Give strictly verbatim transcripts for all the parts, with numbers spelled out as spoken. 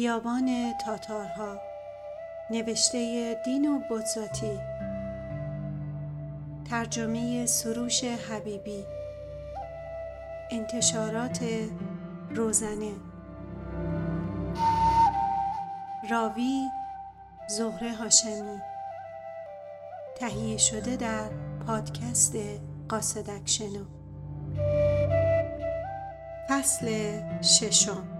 یابان تاتارها، نوشته دینو بوتزاتی، ترجمه سروش حبیبی، انتشارات روزنه، راوی زهره هاشمی، تهیه شده در پادکست قاصدکشنو. فصل ششم.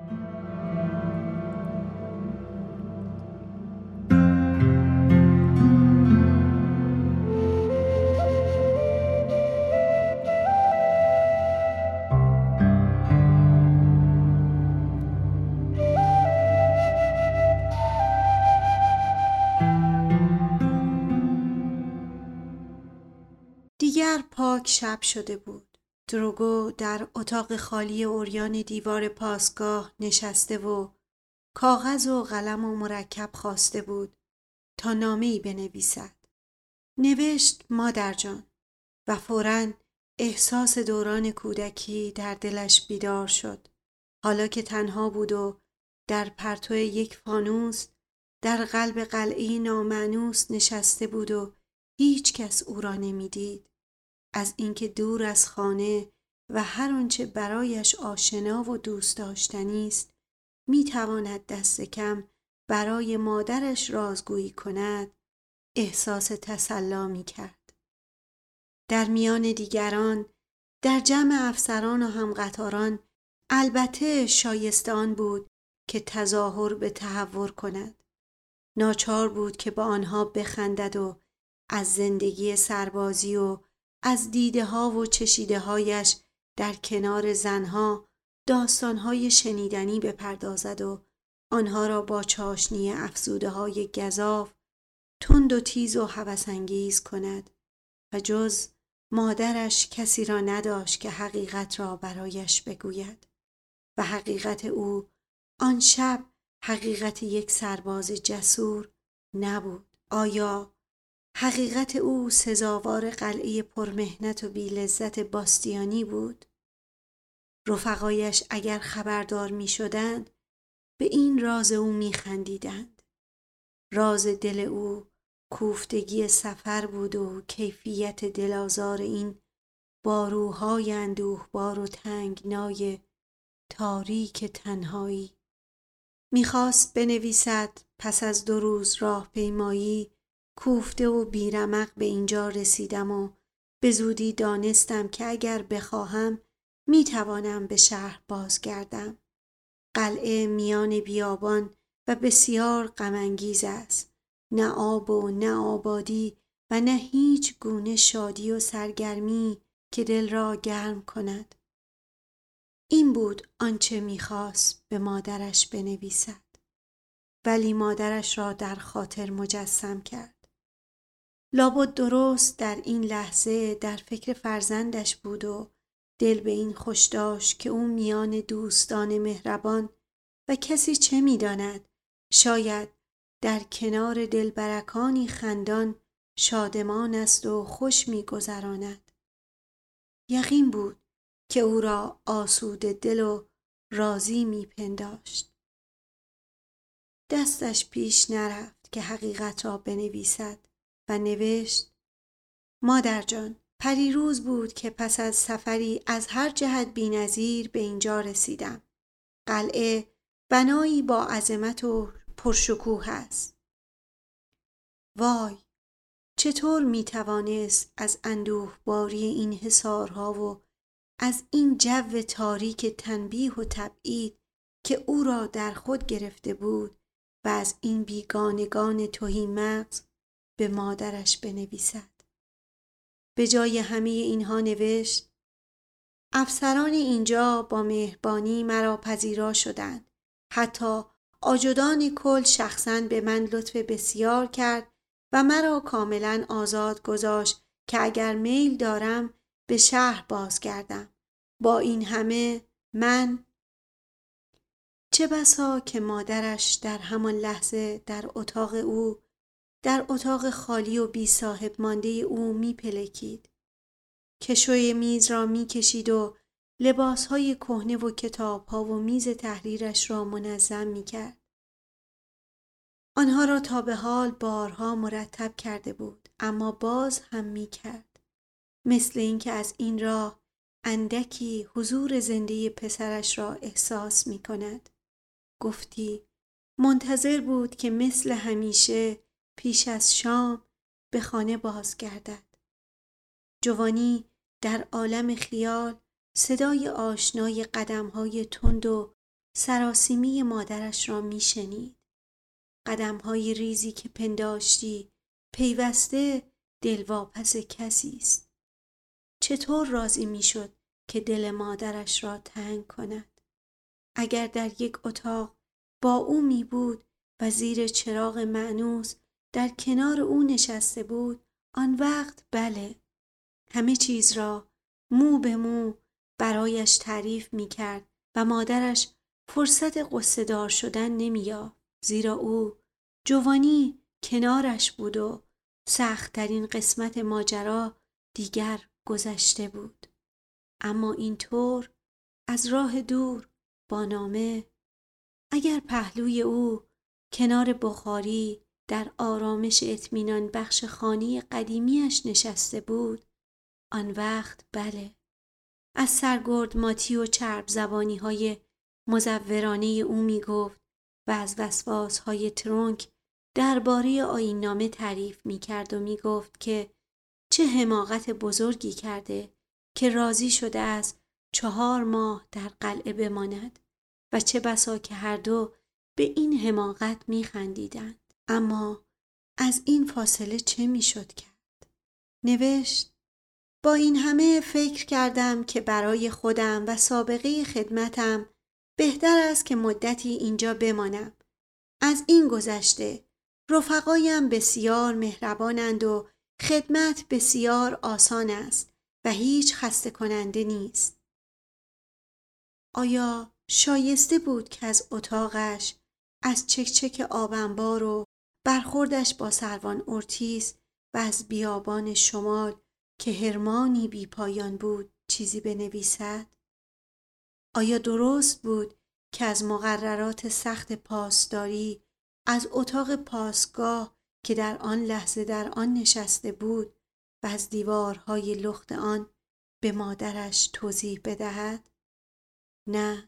دیگر پاک شب شده بود. دروگو در اتاق خالی اوریان دیوار پاسگاه نشسته و کاغذ و قلم و مرکب خواسته بود تا نامه‌ای بنویسد. نوشت مادر جان و فوراً احساس دوران کودکی در دلش بیدار شد. حالا که تنها بود و در پرتو یک فانوس در قلب قلعه نامأنوس نشسته بود و هیچ کس او را نمی‌دید. از اینکه دور از خانه و هر آنچه برایش آشنا و دوست داشتنی است می تواند دست کم برای مادرش رازگویی کند، احساس تسلا می کرد. در میان دیگران، در جمع افسران و همقطاران، البته شایسته آن بود که تظاهر به تهور کند. ناچار بود که با آنها بخندد و از زندگی سربازی و از دیده ها و چشیده هایش در کنار زنها داستان های شنیدنی بپردازد و آنها را با چاشنی افزوده های گزاف تند و تیز و هوس انگیز کند و جز مادرش کسی را نداشت که حقیقت را برایش بگوید و حقیقت او آن شب حقیقت یک سرباز جسور نبود. آیا حقیقت او سزاوار قلعه پرمهنت و بی‌لذت باستیانی بود؟ رفقایش اگر خبردار می شدند به این راز او می خندیدند. راز دل او کوفتگی سفر بود و کیفیت دل‌آزار این باروهای اندوهبار و تنگنای تاریک تنهایی. می خواست بنویسد پس از دو روز راه پیمایی کوفته و بیرمق به اینجا رسیدم و به زودی دانستم که اگر بخواهم می توانم به شهر بازگردم. قلعه میان بیابان و بسیار غم‌انگیز است. نه آب و نه آبادی و نه هیچ گونه شادی و سرگرمی که دل را گرم کند. این بود آنچه می خواست به مادرش بنویسد. ولی مادرش را در خاطر مجسم کرد. لابد درست در این لحظه در فکر فرزندش بود و دل به این خوش داشت که او میان دوستان مهربان و کسی چه می‌داند، شاید در کنار دلبرکانی خندان شادمان است و خوش می‌گذراند. یقین بود که او را آسوده دل و راضی می‌پنداشت. دستش پیش نرفت که حقیقت را بنویسد و نوشت مادر جان، پری روز بود که پس از سفری از هر جهت بی‌نظیر به اینجا رسیدم. قلعه بنایی با عظمت و پرشکوه است. وای، چطور میتوانست از اندوه باری این حصارها و از این جو تاریک تنبیه و تبعید که او را در خود گرفته بود و از این بیگانگان تهی مغز به مادرش بنویسد. به جای همه اینها نوشت افسران اینجا با مهربانی مرا پذیرا شدند. حتی آجودان کل شخصاً به من لطف بسیار کرد و مرا کاملاً آزاد گذاشت که اگر میل دارم به شهر بازگردم. با این همه من، چه بسا که مادرش در همان لحظه در اتاق او، در اتاق خالی و بی صاحب مانده او می پلکید. کشوی میز را می کشید و لباسهای کهنه و کتابها و میز تحریرش را منظم می کرد. آنها را تا به حال بارها مرتب کرده بود، اما باز هم می کرد. مثل اینکه از این راه اندکی حضور زنده پسرش را احساس می کند. گفتی منتظر بود که مثل همیشه پیش از شام به خانه بازگردد. جوانی در عالم خیال صدای آشنای قدم‌های تند و سراسیمی مادرش را می‌شنید. قدم‌های ریزی که پنداشتی پیوسته دلواپس کسی است. چطور راضی می‌شد که دل مادرش را تنگ کند؟ اگر در یک اتاق با او می بود و زیر چراغ مانوس در کنار او نشسته بود، آن وقت بله، همه چیز را مو به مو برایش تعریف می کرد و مادرش فرصت قصه دار شدن نمی یافت، زیرا او جوانی کنارش بود و سخت ترین قسمت ماجرا دیگر گذشته بود. اما اینطور از راه دور با نامه، اگر پهلوی او کنار بخاری در آرامش اطمینان بخش خانه قدیمیش نشسته بود، آن وقت بله، از سرگردماتی و چرب زبانی های مزورانه او می گفت و از وسواس های ترونک درباره آیین نامه تعریف می کرد و می گفت که چه حماقت بزرگی کرده که راضی شده است چهار ماه در قلعه بماند و چه بسا که هر دو به این حماقت می خندیدند. اما از این فاصله چه می شد کرد؟ نوشت: با این همه فکر کردم که برای خودم و سابقه خدمتم بهتر است که مدتی اینجا بمانم. از این گذشته رفقایم بسیار مهربانند و خدمت بسیار آسان است و هیچ خسته کننده نیست. آیا شایسته بود که از اتاقش، از چکچک آبنبار و برخوردش با سروان اورتیز و از بیابان شمال که هرمانی بی پایان بود چیزی بنویسد؟ آیا درست بود که از مقررات سخت پاسداری، از اتاق پاسگاه که در آن لحظه در آن نشسته بود و از دیوارهای لخت آن، به مادرش توضیح بدهد؟ نه،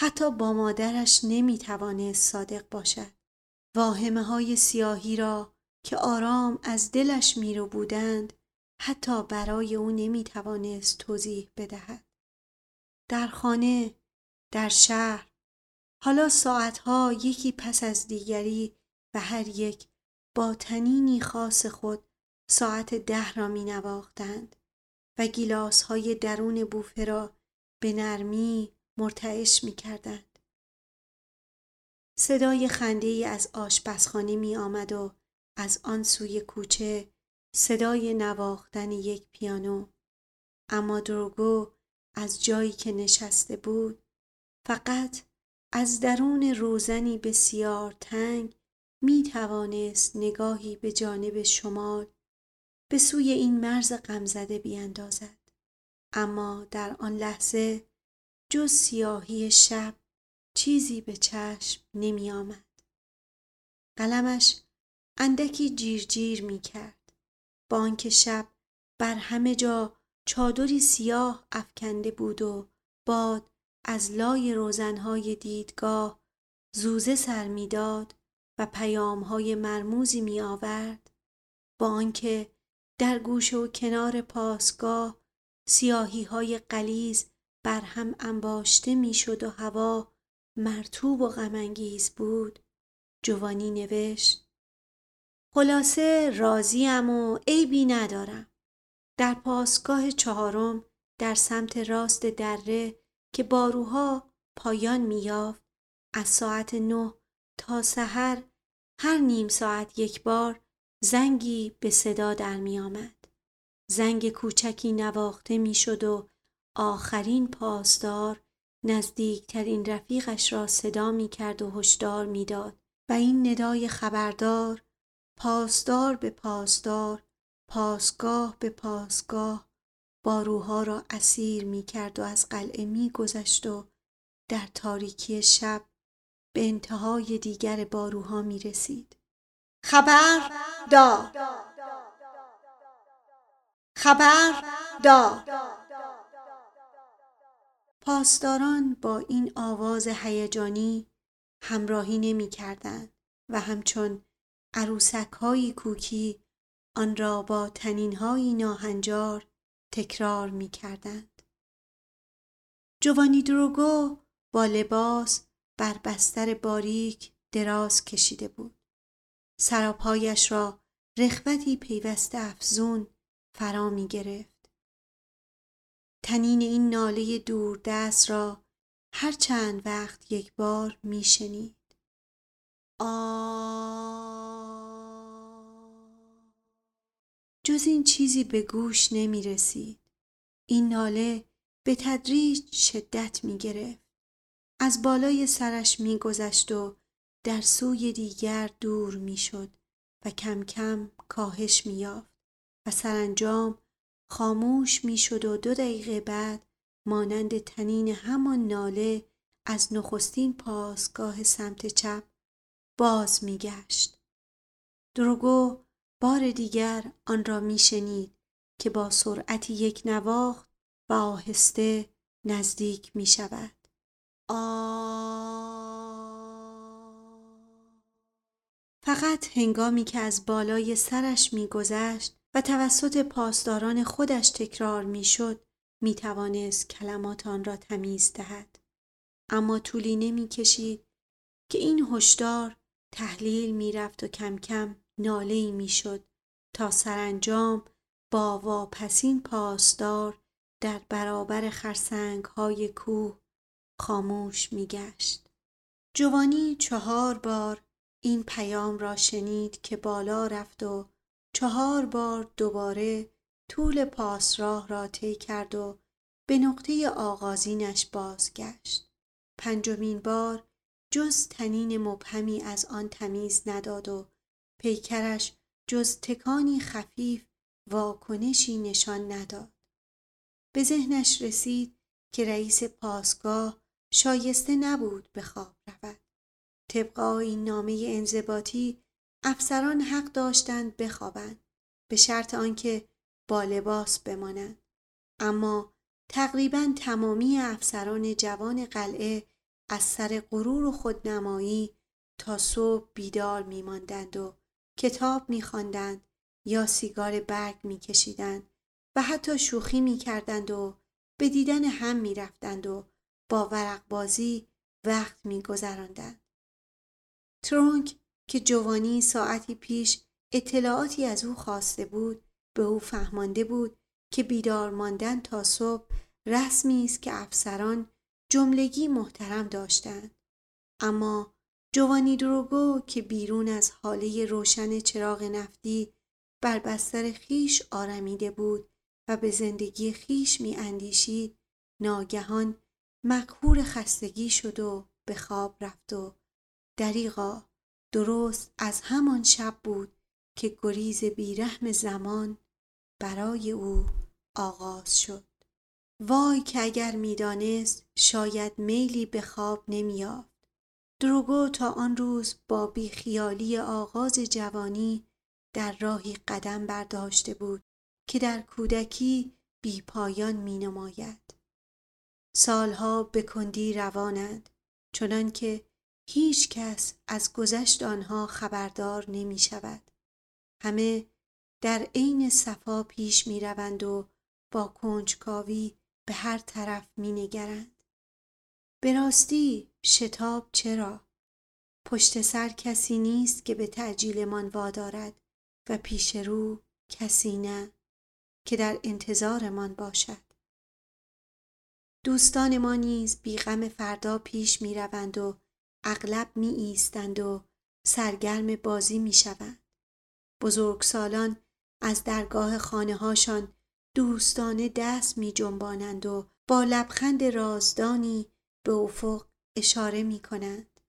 حتی با مادرش نمی توانست صادق باشد. واهمه های سیاهی را که آرام از دلش می رو بودند حتی برای او نمی توانست توضیح بدهد. در خانه، در شهر، حالا ساعتها یکی پس از دیگری و هر یک با تنینی خاص خود ساعت ده را می نواختند و گیلاس های درون بوفه را به نرمی مرتعش می کردند. صدای خنده‌ای از آشپزخانه می آمد و از آن سوی کوچه صدای نواختن یک پیانو. اما دروگو از جایی که نشسته بود فقط از درون روزنی بسیار تنگ می توانست نگاهی به جانب شمال، به سوی این مرز غمزده بیاندازد. اما در آن لحظه جز سیاهی شب چیزی به چشم نمی آمد. قلمش اندکی جیر جیر می کرد. با آنکه شب بر همه جا چادری سیاه افکنده بود و باد از لای روزنهای دیدگاه زوزه سر می داد و پیامهای مرموزی می آورد، با آنکه در گوشه و کنار پاسگاه سیاهی های غلیظ بر هم انباشته می شد و هوا مرطوب و غم‌انگیز بود، جوانی نوشت: خلاصه راضیم و عیبی ندارم. در پاسگاه چهارم در سمت راست دره که باروها پایان می یافت، از ساعت نه تا سحر هر نیم ساعت یک بار زنگی به صدا در می آمد. زنگ کوچکی نواخته می شد و آخرین پاسدار نزدیکترین رفیقش را صدا می کرد و هشدار می داد و این ندای خبردار پاسدار به پاسدار، پاسگاه به پاسگاه، باروها را اسیر می کرد و از قلعه می گذشت و در تاریکی شب به انتهای دیگر باروها می رسید. خبر داد خبر داد پاسداران با این آواز هیجانی همراهی نمی کردند و همچون عروسک های کوکی آن را با تنین های ناهنجار تکرار می کردند. جوانی دروگو با لباس بر بستر باریک دراز کشیده بود. سراپایش را رخوتی پیوسته افزون فرا می گرفت. تنین این ناله دوردست را هر چند وقت یک بار می شنید. آه... جز این چیزی به گوش نمی رسید. این ناله به تدریج شدت می گرفت. از بالای سرش می گذشت و در سوی دیگر دور می شد و کم کم کاهش می یافت و سرانجام خاموش می شد و دو دقیقه بعد مانند تنین همان ناله از نخستین پاسگاه سمت چپ باز می گشت. دروگو بار دیگر آن را می شنید که با سرعتی یک نواخت و آهسته نزدیک می شود. آه... فقط هنگامی که از بالای سرش می گذشت و توسط پاسداران خودش تکرار می شد می توانست کلمات آن را تمیز دهد. اما طولی نمی کشید که این هشدار تحلیل می رفت و کم کم ناله‌ای می شد تا سرانجام با واپسین پاسدار در برابر خرسنگ های کوه خاموش می گشت. جوانی چهار بار این پیام را شنید که بالا رفت و چهار بار دوباره طول پاس راه را طی کرد و به نقطه آغازینش بازگشت. پنجمین بار جز تنین مبهمی از آن تمیز نداد و پیکرش جز تکانی خفیف واکنشی نشان نداد. به ذهنش رسید که رئیس پاسگاه شایسته نبود به خواب رود. طبق این نامه انضباطی افسران حق داشتند بخوابند به شرط آنکه با لباس بمانند، اما تقریباً تمامی افسران جوان قلعه از سر غرور و خودنمایی تا صبح بیدار می‌ماندند و کتاب می‌خواندند یا سیگار برگ می‌کشیدند و حتی شوخی می‌کردند و به دیدن هم می‌رفتند و با ورق بازی وقت می‌گذراندند. ترونک که جوانی ساعتی پیش اطلاعاتی از او خواسته بود، به او فهمانده بود که بیدار ماندن تا صبح رسمی است که افسران جملگی محترم داشتند. اما جوانی دروگو که بیرون از حاله روشن چراغ نفتی بر بستر خیش آرمیده بود و به زندگی خیش می اندیشید، ناگهان مقهور خستگی شد و به خواب رفت و دریغا درست از همان شب بود که گریز بیرحم زمان برای او آغاز شد. وای که اگر میدانست شاید میلی به خواب نمی‌یافت. دروگو تا آن روز با بیخیالی آغاز جوانی در راهی قدم برداشته بود که در کودکی بی پایان مینماید. سالها به کندی روانند، چنان که هیچ کس از گذشت آنها خبردار نمی شود. همه در عین صفا پیش می روند و با کنجکاوی به هر طرف می نگرند. به راستی شتاب چرا؟ پشت سر کسی نیست که به تعجیلمان وادارد و پیش رو کسی نه که در انتظارمان باشد. دوستان ما نیز بی غم فردا پیش می روند و اغلب می ایستند و سرگرم بازی می شوند. بزرگسالان از درگاه خانه هاشان دوستانه دست می جنبانند و با لبخند رازدانی به افق اشاره می کنند.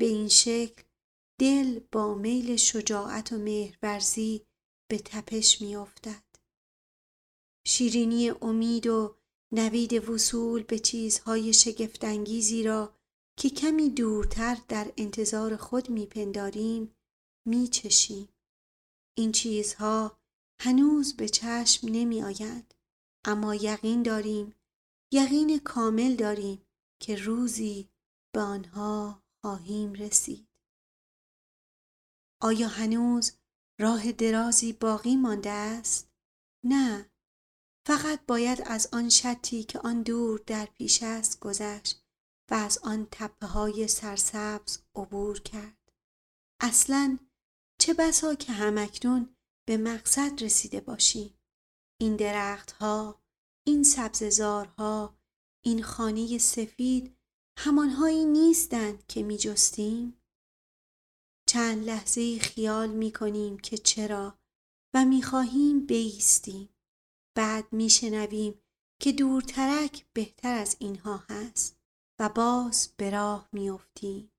به این شکل دل با میل شجاعت و مهرورزی به تپش می افتد. شیرینی امید و نوید وصول به چیزهای شگفت‌انگیزی را که کمی دورتر در انتظار خود میپنداریم میچشیم. این چیزها هنوز به چشم نمی آید، اما یقین داریم، یقین کامل داریم که روزی به آنها خواهیم رسید. آیا هنوز راه درازی باقی مانده است؟ نه، فقط باید از آن شتی که آن دور در پیش است گذشت و از آن تپه‌های سرسبز عبور کرد. اصلاً چه بسا که همکنون به مقصد رسیده باشیم. این درختها، این سبززارها، این خانه سفید همانهایی نیستند که می جستیم. چند لحظه خیال می کنیم که چرا و می خواهیم بیستیم. بعد می شنویم که دورترک بهتر از اینها هست و باز به راه می افتیم.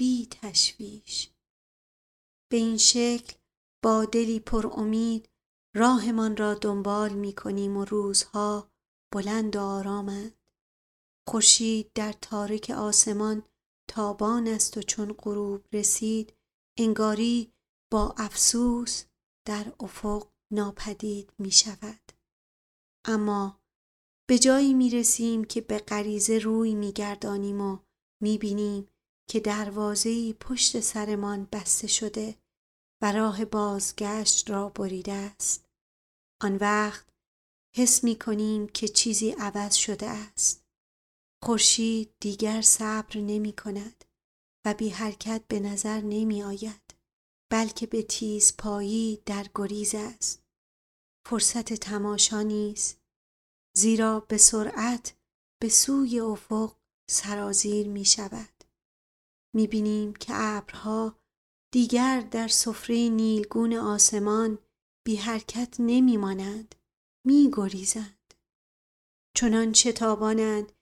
بی تشویش. به این شکل با دلی پر امید راهمان را دنبال می کنیم و روزها بلند و آرامند. خورشید در تاریک آسمان تابان است و چون غروب رسید انگاری با افسوس در افق ناپدید می شود. اما به جایی می رسیم که به غریزه روی می گردانیم و می بینیم که دروازه‌ای پشت سرمان بسته شده و راه بازگشت را بریده است. آن وقت حس می کنیم که چیزی عوض شده است. خورشید دیگر صبر نمی کند و بی حرکت به نظر نمی آید، بلکه به تیز پایی در گریز است. فرصت تماشا نیست، زیرا به سرعت به سوی افق سرازیر می شود. می بینیم که ابرها دیگر در سفره نیلگون آسمان بی حرکت نمی مانند، می گریزند. چنان شتابانند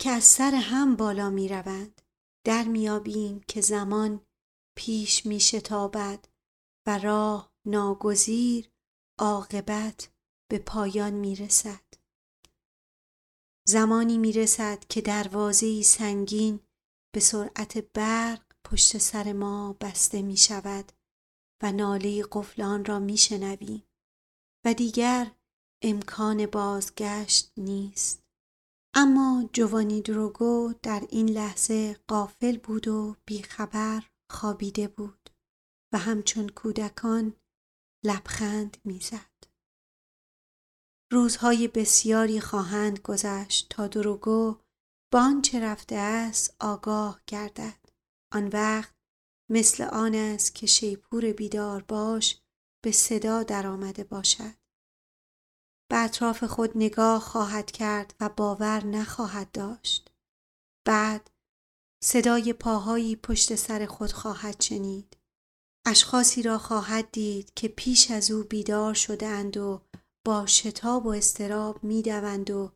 که از سر هم بالا می روند. در میابیم که زمان پیش می شتابد و راه ناگزیر عاقبت به پایان می رسد. زمانی می رسد که دروازه‌ای سنگین به سرعت برق پشت سر ما بسته می شود و ناله قفل آن را می شنویم و دیگر امکان بازگشت نیست. اما جوانی دروگو در این لحظه غافل بود و بیخبر خوابیده بود و همچون کودکان لبخند می زد. روزهای بسیاری خواهند گذشت تا دروگو با آنچه رفته است آگاه گردد. آن وقت مثل آن است که شیپور بیدار باش به صدا در آمده باشد. به اطراف خود نگاه خواهد کرد و باور نخواهد داشت. بعد صدای پاهایی پشت سر خود خواهد شنید. اشخاصی را خواهد دید که پیش از او بیدار شده اند و با شتاب و اضطراب می دوند و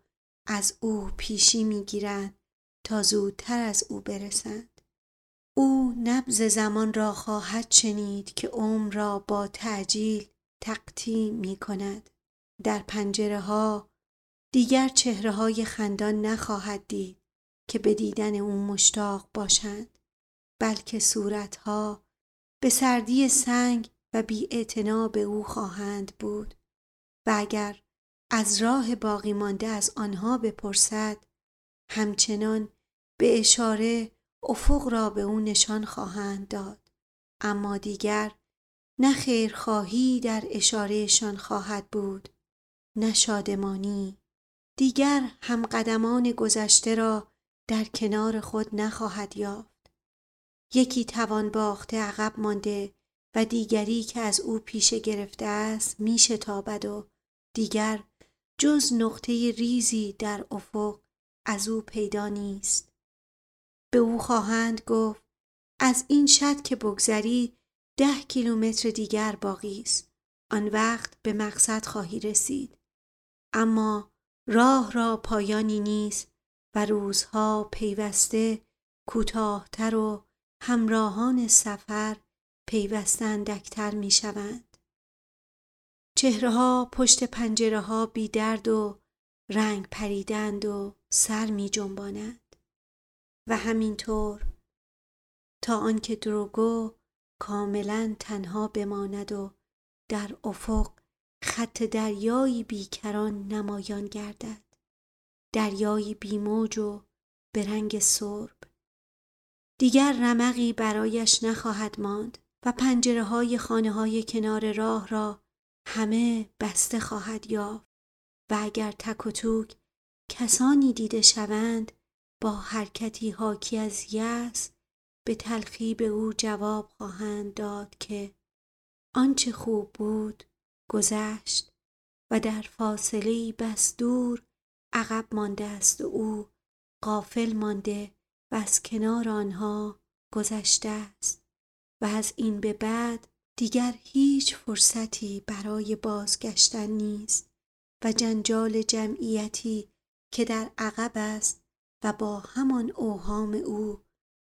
از او پیشی می گیرند تا زودتر از او برسند. او نبض زمان را خواهد شنید که عمر را با تعجیل تقطیم می کند. در پنجره ها دیگر چهره های خندان نخواهد دید که به دیدن او مشتاق باشند، بلکه صورت ها به سردی سنگ و بی اعتنا به او خواهند بود و اگر از راه باقی مانده از آنها بپرسد همچنان به اشاره افق را به او نشان خواهند داد، اما دیگر نه خیرخواهی در اشارهشان خواهد بود نه شادمانی. دیگر هم قدمان گذشته را در کنار خود نخواهد یافت. یکی توان باخته عقب مانده و دیگری که از او پیش گرفته است می شتابد و دیگر جز نقطه ریزی در افق از او پیدا نیست. به او خواهند گفت از این شط که بگذری ده کیلومتر دیگر باقی است. آن وقت به مقصد خواهی رسید. اما راه را پایانی نیست و روزها پیوسته کوتاه‌تر و همراهان سفر پیوسته اندکتر می شوند. چهره‌ها پشت پنجره‌ها بی درد و رنگ پریدند و سر می جنبانند. و همینطور تا آنکه دروگو کاملا تنها بماند و در افق خط دریایی بیکران نمایان گردد، دریایی بیموج و به رنگ سرب. دیگر رمقی برایش نخواهد ماند و پنجره های خانه های کنار راه را همه بسته خواهد یافت و اگر تک و توک کسانی دیده شوند با حرکتی حاکی از یأس به تلخی به او جواب خواهند داد که آنچه خوب بود گذشت و در فاصله‌ای بس دور عقب مانده است و او غافل مانده و از کنار آنها گذشته است و از این به بعد دیگر هیچ فرصتی برای بازگشتن نیست و جنجال جمعیتی که در عقب است و با همان اوهام او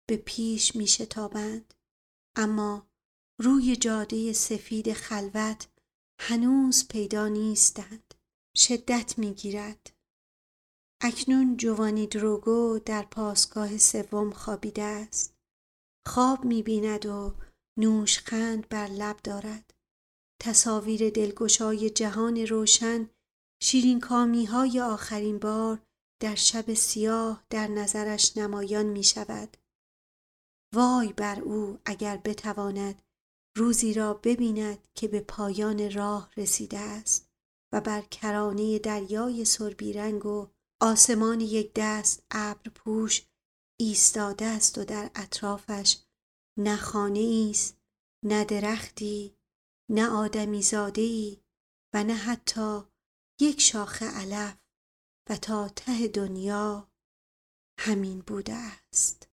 به پیش می شتابند. اما روی جاده سفید خلوت هنوز پیدا نیستند. شدت می گیرد. اکنون جوانی دروگو در پاسگاه سوم خوابیده است. خواب می بیند و نوشخند بر لب دارد. تصاویر دلگشای جهان روشن، شیرین کامی های آخرین بار در شب سیاه در نظرش نمایان می شود. وای بر او اگر بتواند روزی را ببیند که به پایان راه رسیده است و بر کرانه دریای سربی رنگ و آسمان یک دست ابر پوش ایستاده است و در اطرافش نه خانه‌ای است، نه درختی، نه آدمی زاده‌ای و نه حتی یک شاخه علف و تا ته دنیا همین بوده است.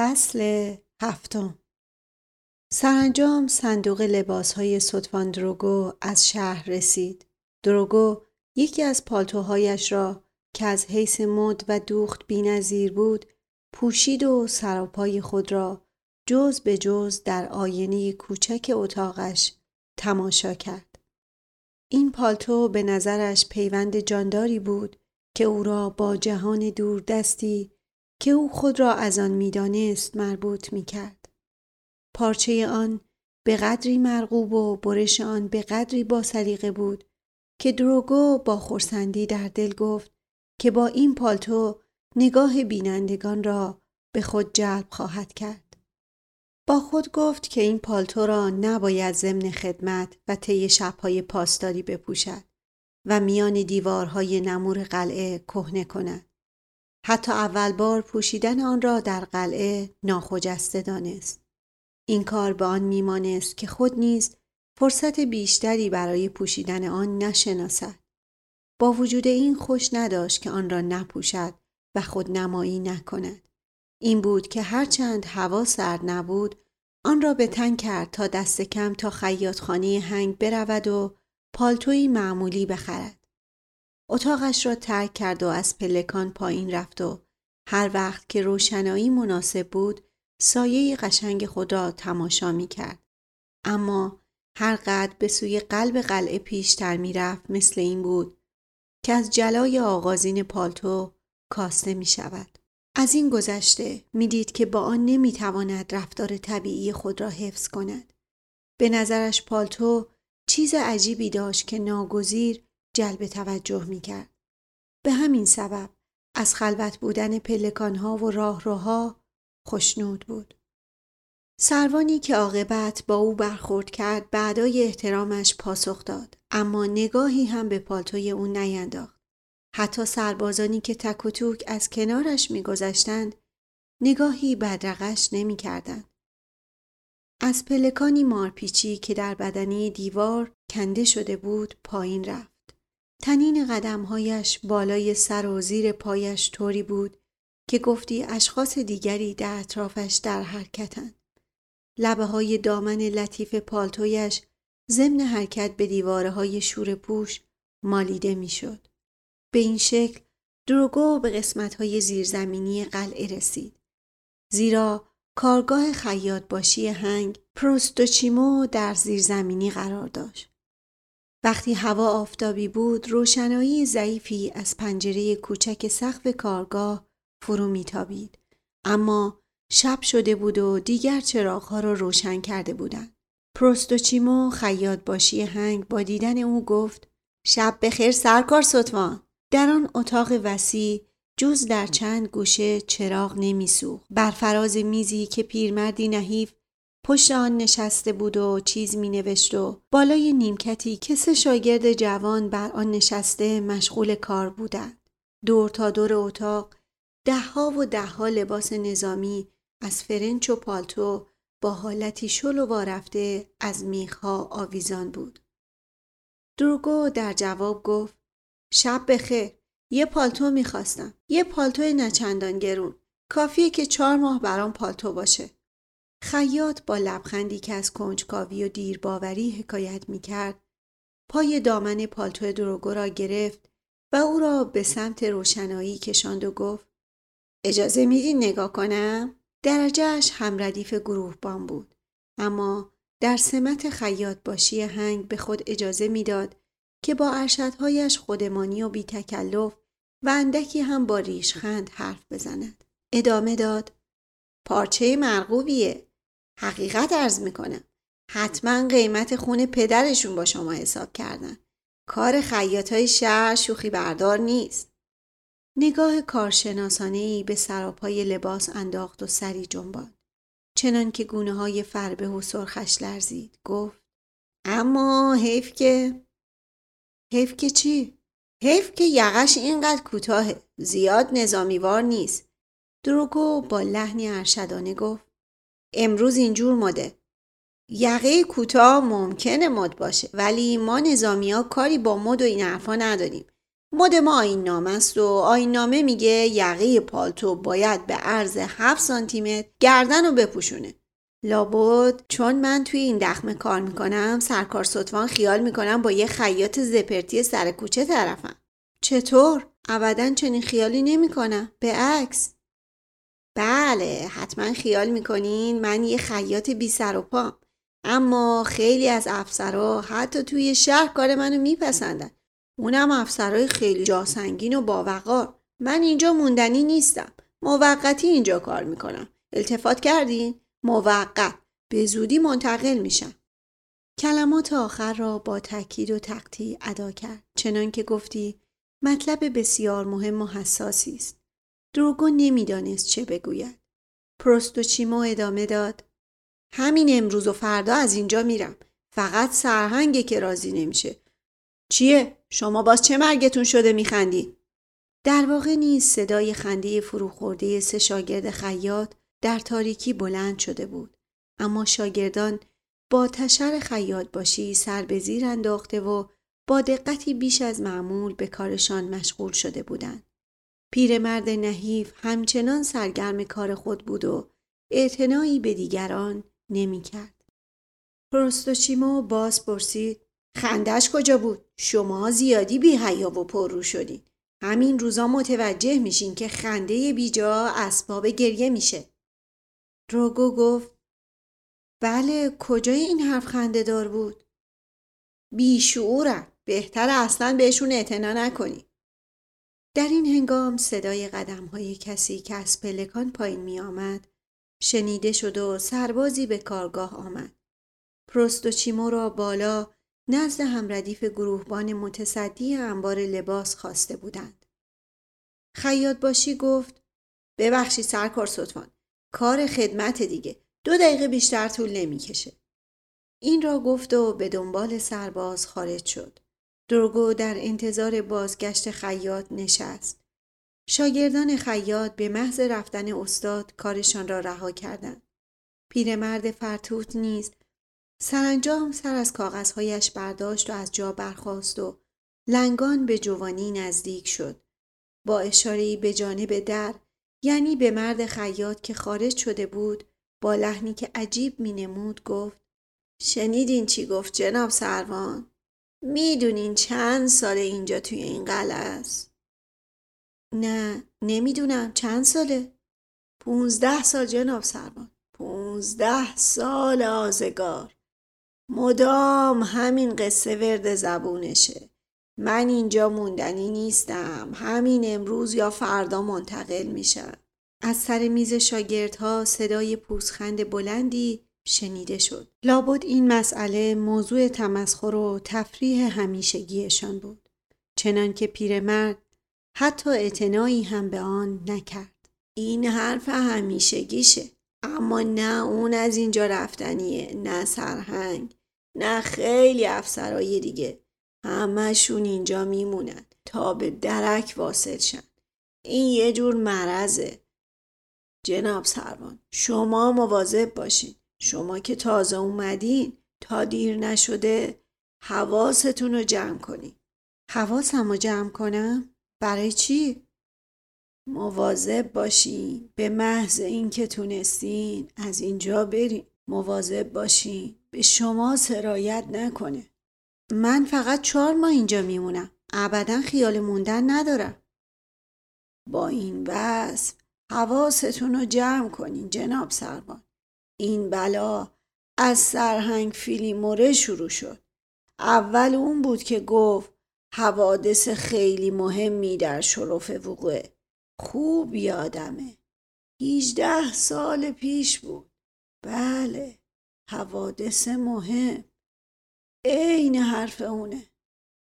فصل هفتم. سرانجام صندوق لباس‌های ستوان دروگو از شهر رسید. دروگو یکی از پالتوهایش را که از حیث مد و دوخت بی‌نظیر بود پوشید و سراپای خود را جز به جز در آینه کوچک اتاقش تماشا کرد. این پالتو به نظرش پیوند جانداری بود که او را با جهان دوردستی که او خود را از آن می‌دانست مربوط می‌کرد. پارچه آن به قدری مرغوب و برش آن به قدری با سلیقه بود که دروگو با خرسندی در دل گفت که با این پالتو نگاه بینندگان را به خود جلب خواهد کرد. با خود گفت که این پالتو را نباید ضمن خدمت و طی شب‌های پاسداری بپوشد و میان دیوارهای نمور قلعه کهنه کند. حتی اول بار پوشیدن آن را در قلعه ناخجسته دانست. این کار به آن میمانست که خود نیز فرصت بیشتری برای پوشیدن آن نشناسد. با وجود این خوش نداشت که آن را نپوشد و خود نمایی نکند. این بود که هرچند هوا سرد نبود آن را به تن کرد تا دست کم تا خیاطخانه هنگ برود و پالتوی معمولی بخرد. اتاقش را ترک کرد و از پلکان پایین رفت و هر وقت که روشنایی مناسب بود سایه قشنگ خود را تماشا می کرد. اما هر قدر به سوی قلب قلعه پیشتر می رفت مثل این بود که از جلای آغازین پالتو کاسته می شود. از این گذشته می دید که با آن نمی تواند رفتار طبیعی خود را حفظ کند. به نظرش پالتو چیز عجیبی داشت که ناگزیر جلب توجه می کرد. به همین سبب از خلوت بودن پلکانها و راهروها خوشنود بود. سروانی که عاقبت با او برخورد کرد بعدای احترامش پاسخ داد، اما نگاهی هم به پالتوی او نینداخت. حتی سربازانی که تک و توک از کنارش می گذشتند نگاهی بدرقش نمی کردند. از پلکانی مارپیچی که در بدنه دیوار کنده شده بود پایین رفت. تنین قدمهایش بالای سر و زیر پایش طوری بود که گفتی اشخاص دیگری در اطرافش در حرکتند. لبه های دامن لطیف پالتویش ضمن حرکت به دیوارهای شورپوش مالیده می شد. به این شکل دروگو به قسمت‌های زیرزمینی قلعه رسید. زیرا کارگاه خیاطباشی هنگ پروستوکیمو در زیرزمینی قرار داشت. وقتی هوا آفتابی بود، روشنایی ضعیفی از پنجره کوچک سقف کارگاه فرو میتابید. اما شب شده بود و دیگر چراغ‌ها را روشن کرده بودند. پروستوکیمو خیاطباشی هنگ با دیدن او گفت: شب بخیر سرکار ستوان. در آن اتاق وسیع جز در چند گوشه چراغ نمیسوخت. بر فراز میزی که پیرمردی نحیف پشت آن نشسته بود و چیز مینوشت و بالای نیمکتی که سه شاگرد جوان بر آن نشسته مشغول کار بودند. دور تا دور اتاق دهها و دهها لباس نظامی از فرنچ و پالتو با حالتی شل و وارفته از میخها آویزان بود. دروگو در جواب گفت: شب بخیر. یه پالتو میخواستم. یه پالتو نچندان گرون. کافیه که چهار ماه برام پالتو باشه. خیاط با لبخندی که از کنجکاوی و دیرباوری حکایت میکرد، پای دامن پالتو دروگو را گرفت و او را به سمت روشنایی کشاند و گفت: اجازه میدین نگاه کنم؟ درجهش هم ردیف گروهبان بود. اما در سمت خیاطباشی هنگ به خود اجازه میداد که با ارشدهایش خودمانی و بی تکلف و اندکی هم با ریشخند حرف بزند. ادامه داد: پارچه مرغوبیه. حقیقت عرض میکنم. حتما قیمت خون پدرشون با شما حساب کردن. کار خیاطهای شهر شوخی بردار نیست. نگاه کارشناسانه‌ای به سراپای لباس انداخت و سری جنباند، چنان که گونه های فربه و سرخش لرزید. گفت: اما حیف که حیف که چی؟ حیف که یقش اینقدر کوتاهه. زیاد نظامیوار نیست. دروگو با لحنی ارشدانه گفت: امروز اینجور مده. یقه کوتاه ممکنه مد باشه، ولی ما نظامیا کاری با مد و این حرفا نداریم. مد ما آیین نامه است و آیین نامه میگه یقه پالتو باید به عرض هفت سانتی متر گردن رو بپوشونه. لابد چون من توی این دخمه کار میکنم، سرکار ستوان خیال میکنم با یه خیاط زپرتی سر کوچه طرفم. چطور؟ ابداً چنین خیالی نمیکنم. به عکس. بله، حتما خیال میکنین من یه خیاط بی سر و پام. اما خیلی از افسرها حتی توی شهر کار منو میپسندن. اونم افسرهای خیلی جاسنگین و باوقار. من اینجا موندنی نیستم. موقتی اینجا کار میکنم. التفات کردین؟ موقت. به زودی منتقل میشم. کلمات آخر را با تأکید و تقطیع ادا کرد، چنان که گفتی مطلب بسیار مهم و حساسی است. دروگو نمیدانست چه بگوید. پروستوکیمو ادامه داد: همین امروز و فردا از اینجا میرم. فقط سرهنگ که راضی نمیشه. چیه؟ شما باز چه مرگتون شده میخندی؟ در واقع نیز صدای خنده فروخورده سه شاگرد خیاط در تاریکی بلند شده بود، اما شاگردان با تشر خیاطباشی سر به زیر انداخته و با دقتی بیش از معمول به کارشان مشغول شده بودند. پیرمرد نحیف همچنان سرگرم کار خود بود و اعتنایی به دیگران نمی‌کرد. پروستوکیمو باز پرسید: خندش کجا بود؟ شما زیادی بی حیا و پررو شدین. همین روزا متوجه میشین که خنده بیجا اسباب گریه میشه. دروگو گفت: بله، کجای این حرف خنده دار بود؟ بیشعورن. بهتر اصلا بهشون اعتنا نکنی. در این هنگام صدای قدم های کسی که از پلکان پایین می آمد شنیده شد و سربازی به کارگاه آمد. پروستوکیمو را بالا نزد همردیف گروهبان متصدی انبار لباس خواسته بودند. خیاطباشی گفت: ببخشید سرکار ستوان. کار خدمت دیگه. دو دقیقه بیشتر طول نمیکشه. این را گفت و به دنبال سرباز خارج شد. دروگو در انتظار بازگشت خیاط نشست. شاگردان خیاط به محض رفتن استاد کارشان را رها کردند. پیرمرد فرتوت نیز سرانجام سر از کاغذهایش برداشت و از جا برخاست و لنگان به جوانی نزدیک شد. با اشاره‌ای به جانب در، یعنی به مرد خیاط که خارج شده بود، با لحنی که عجیب مینمود گفت: شنیدین چی گفت جناب سروان؟ میدونین چند ساله اینجا توی این قلعه است؟ نه، نمیدونم. چند ساله؟ پونزده سال جناب سروان. پونزده سال آزگار. مدام همین قصه ورد زبونشه. من اینجا موندنی نیستم. همین امروز یا فردا منتقل میشم. از سر میز شاگردها صدای پوزخند بلندی شنیده شد. لابد این مسئله موضوع تمسخر و تفریح همیشگیشان بود، چنان که پیرمرد حتی اعتنایی هم به آن نکرد. این حرف همیشگیشه، اما نه اون از اینجا رفتنیه، نه سرهنگ، نه خیلی افسرای دیگه. همشون اینجا میمونن تا به درک واصل شن. این یه جور مرزه. جناب سروان، شما مواظب باشین. شما که تازه اومدین، تا دیر نشده حواستون رو جمع کنین. حواسم رو جمع کنم؟ برای چی؟ مواظب باشین. به محض این که تونستین از اینجا برین. مواظب باشین به شما سرایت نکنه. من فقط چهار ماه اینجا میمونم. ابدا خیال موندن ندارم. با این وصف حواستون رو جمع کنین جناب سروان. این بلا از سرهنگ فیلی موره شروع شد. اول اون بود که گفت حوادث خیلی مهمی در شرف وقوع. خوب یادمه. هجده سال پیش بود. بله، حوادث مهم. این حرف اونه.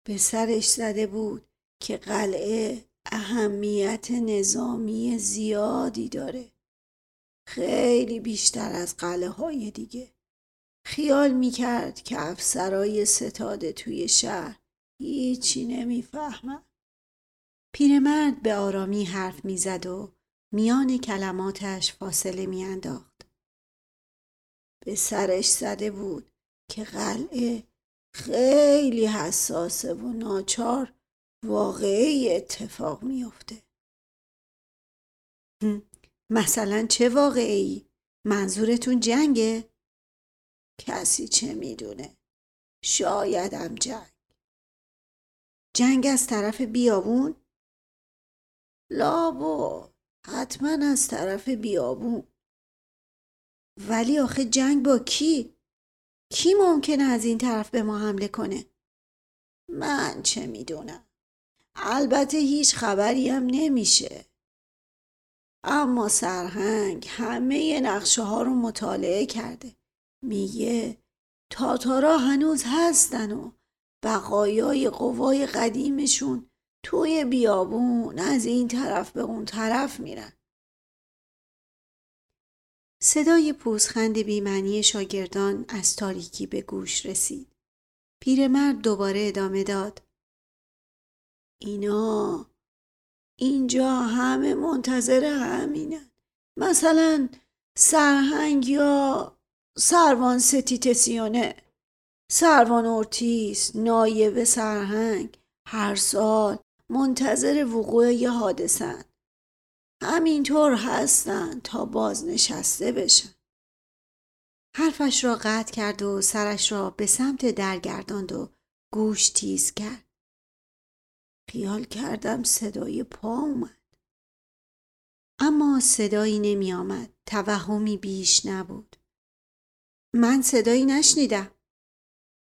به سرش زده بود که قلعه اهمیت نظامی زیادی داره. خیلی بیشتر از قلعه های دیگه. خیال میکرد که افسرای ستاد توی شهر هیچی نمیفهمن. پیرمرد به آرامی حرف میزد و میان کلماتش فاصله میانداخت. به سرش زده بود که قلعه خیلی حساسه و ناچار واقعی اتفاق میفته. مثلا چه واقعی؟ منظورتون جنگه؟ کسی چه میدونه؟ شاید هم جنگ. جنگ از طرف بیابون؟ لابد، حتما از طرف بیابون. ولی آخه جنگ با کی؟ کی ممکنه از این طرف به ما حمله کنه؟ من چه میدونم؟ البته هیچ خبری هم نمیشه. اما سرهنگ همه نقشه ها رو مطالعه کرده. میگه تاتارا هنوز هستن و بقایای قوای قدیمشون توی بیابون از این طرف به اون طرف میرن. صدای پوزخند بیمنی شاگردان از تاریکی به گوش رسید. پیرمرد دوباره ادامه داد. اینا اینجا همه منتظر همینن. مثلا سرهنگ یا سروان ستیتسیونه، سروان اورتیز، نایب سرهنگ، هر سال منتظر وقوع یه حادثن. همینطور هستن تا بازنشسته بشن. حرفش را قطع کرد و سرش را به سمت در گرداند و گوش تیز کرد. خیال کردم صدای پا اومد. اما صدایی نمی آمد. توهمی بیش نبود. من صدایی نشنیدم.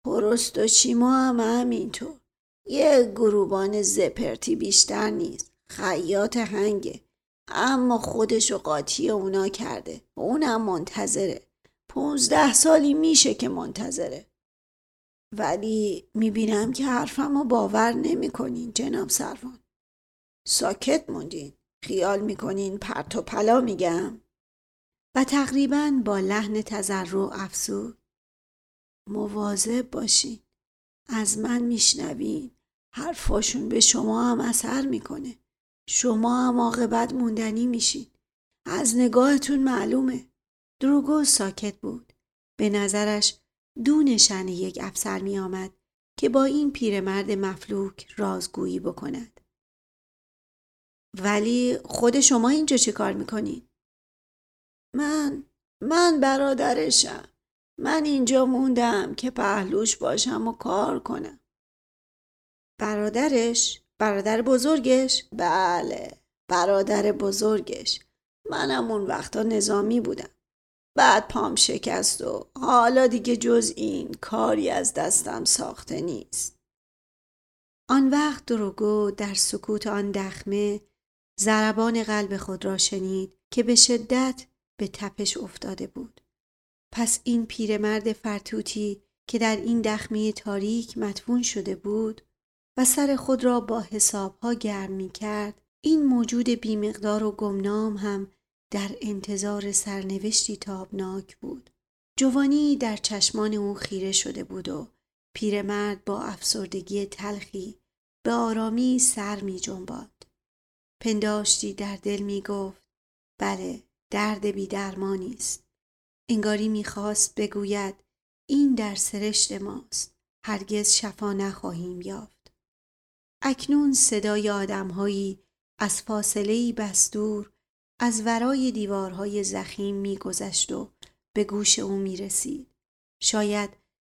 پروستوکیمو هم همینطور. یه گروبان زپرتی بیشتر نیست. خیاط هنگه. اما خودشو قاطی اونا کرده. اونم منتظره. پونزده سالی میشه که منتظره. ولی میبینم که حرفم رو باور نمی کنین جناب سروان. ساکت موندین. خیال میکنین پرت و پلا میگم. و تقریباً با لحن تضرع افزود. مواظب باشین. از من میشنوین. حرفاشون به شما هم اثر میکنه. شما هم عاقبت موندنی میشین. از نگاهتون معلومه. دروگو ساکت بود. به نظرش دونشن یک افسر می آمد که با این پیرمرد مفلوک رازگویی بکند. ولی خود شما اینجا چه کار میکنید؟ من من برادرشم. من اینجا موندم که پهلوش باشم و کار کنم. برادرش؟ برادر بزرگش؟ بله، برادر بزرگش. منم اون وقتا نظامی بودم. بعد پام شکست و حالا دیگه جز این کاری از دستم ساخته نیست. آن وقت دروگو در سکوت آن دخمه ضربان قلب خود را شنید که به شدت به تپش افتاده بود. پس این پیرمرد فرتوتی که در این دخمه تاریک مدفون شده بود و سر خود را با حسابها گرم می کرد، این موجود بیمقدار و گمنام هم در انتظار سرنوشتی تابناک بود. جوانی در چشمان او خیره شده بود و پیرمرد با افسردگی تلخی به آرامی سر می جنباند. پنداشتی در دل می گفت بله، درد بی درمانی است. انگاری می خواست بگوید این در سرشت ماست، هرگز شفا نخواهیم یافت. اکنون صدای آدمهایی از فاصله‌ای بس دور از ورای دیوارهای زخیم می‌گذشت و به گوش او می‌رسید. شاید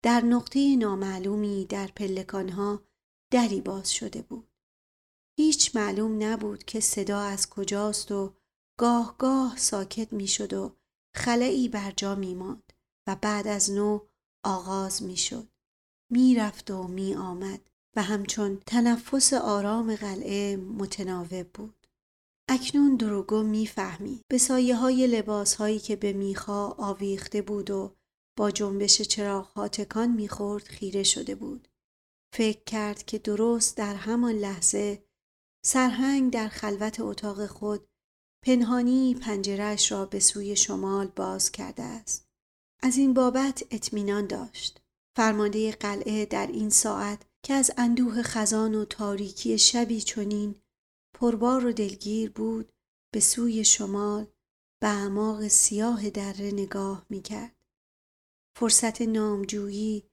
در نقطه نامعلومی در پلکان‌ها دری باز شده بود. هیچ معلوم نبود که صدا از کجاست و گاه گاه ساکت می‌شد و خلایی بر جا می‌ماند و بعد از نو آغاز می‌شد. می‌رفت و می‌آمد و همچون تنفس آرام قلعه متناوب بود. اکنون دروگو میفهمید به سایه های لباس هایی که به میخا آویخته بود و با جنبش چراغ ها تکان میخورد خیره شده بود. فکر کرد که درست در همان لحظه سرهنگ در خلوت اتاق خود پنهانی پنجره‌اش را به سوی شمال باز کرده است. از این بابت اطمینان داشت. فرمانده قلعه در این ساعت که از اندوه خزان و تاریکی شبی چنین پربار و دلگیر بود، به سوی شمال به اعماق سیاه دره نگاه می‌کرد. فرصت نامجویی،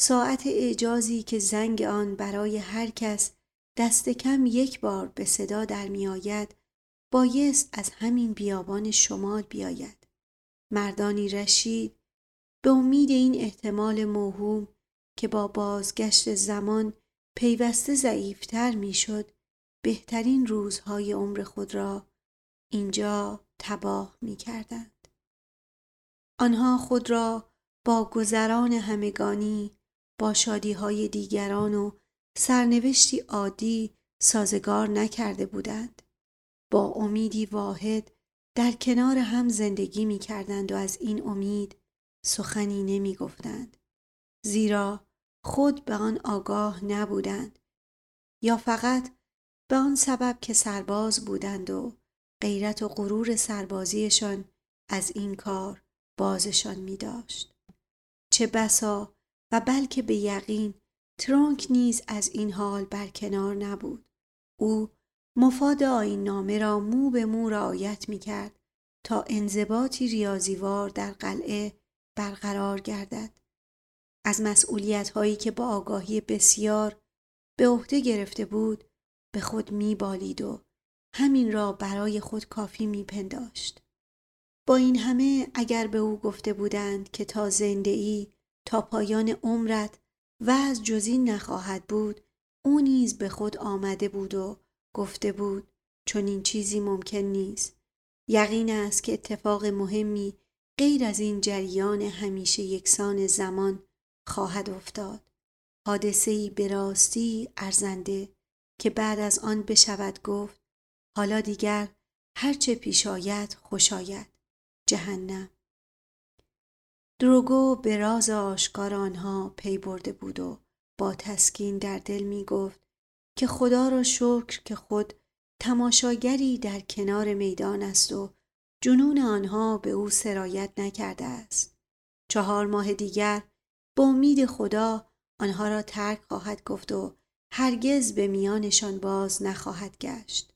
ساعت اعجازی که زنگ آن برای هر کس دست کم یک بار به صدا در می‌آید، بایست از همین بیابان شمال بیاید. مردانی رشید به امید این احتمال موهوم که با بازگشت زمان پیوسته ضعیف‌تر می‌شد، بهترین روزهای عمر خود را اینجا تباه می‌کردند. آنها خود را با گذران همگانی، با شادی‌های دیگران و سرنوشتی عادی سازگار نکرده بودند. با امیدی واحد در کنار هم زندگی می‌کردند و از این امید سخنی نمی‌گفتند، زیرا خود به آن آگاه نبودند یا فقط به آن سبب که سرباز بودند و غیرت و غرور سربازیشان از این کار بازشان می داشت. چه بسا و بلکه به یقین ترونک نیز از این حال برکنار نبود. او مفاد آیین نامه را مو به مو رعایت می کرد تا انضباطی ریاضیوار در قلعه برقرار گردد. از مسئولیت‌هایی که با آگاهی بسیار به عهده گرفته بود به خود می‌بالید و همین را برای خود کافی می‌پنداشت. با این همه اگر به او گفته بودند که تا زندگی تا پایان عمرت وضع جز این نخواهد بود، او نیز به خود آمده بود و گفته بود چون این چیزی ممکن نیست. یقین است که اتفاق مهمی غیر از این جریان همیشه یکسان زمان خواهد افتاد، حادثه‌ای به راستی ارزنده که بعد از آن بشود گفت حالا دیگر هرچه پیش آید خوش آید، جهنم. دروگو به راز آشکار آنها پی برده بود و با تسکین در دل می گفت که خدا را شکر که خود تماشاگری در کنار میدان است و جنون آنها به او سرایت نکرده است. چهار ماه دیگر با امید خدا آنها را ترک خواهد گفت و هرگز به میانشان باز نخواهد گشت.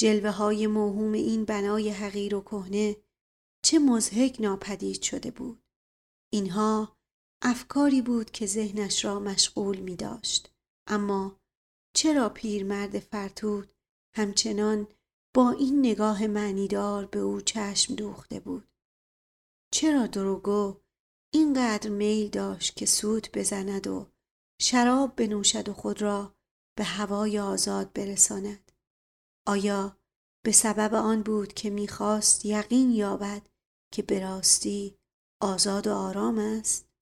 جلوه های موهوم این بنای حقیر و کهنه چه مضحک ناپدید شده بود. اینها افکاری بود که ذهنش را مشغول می داشت. اما چرا پیرمرد فرتود همچنان با این نگاه معنیدار به او چشم دوخته بود؟ چرا دروگو اینقدر میل داشت که سوت بزند و شراب بنوشد و خود را به هوای آزاد برساند؟ آیا به سبب آن بود که می‌خواست یقین یابد که به راستی آزاد و آرام است؟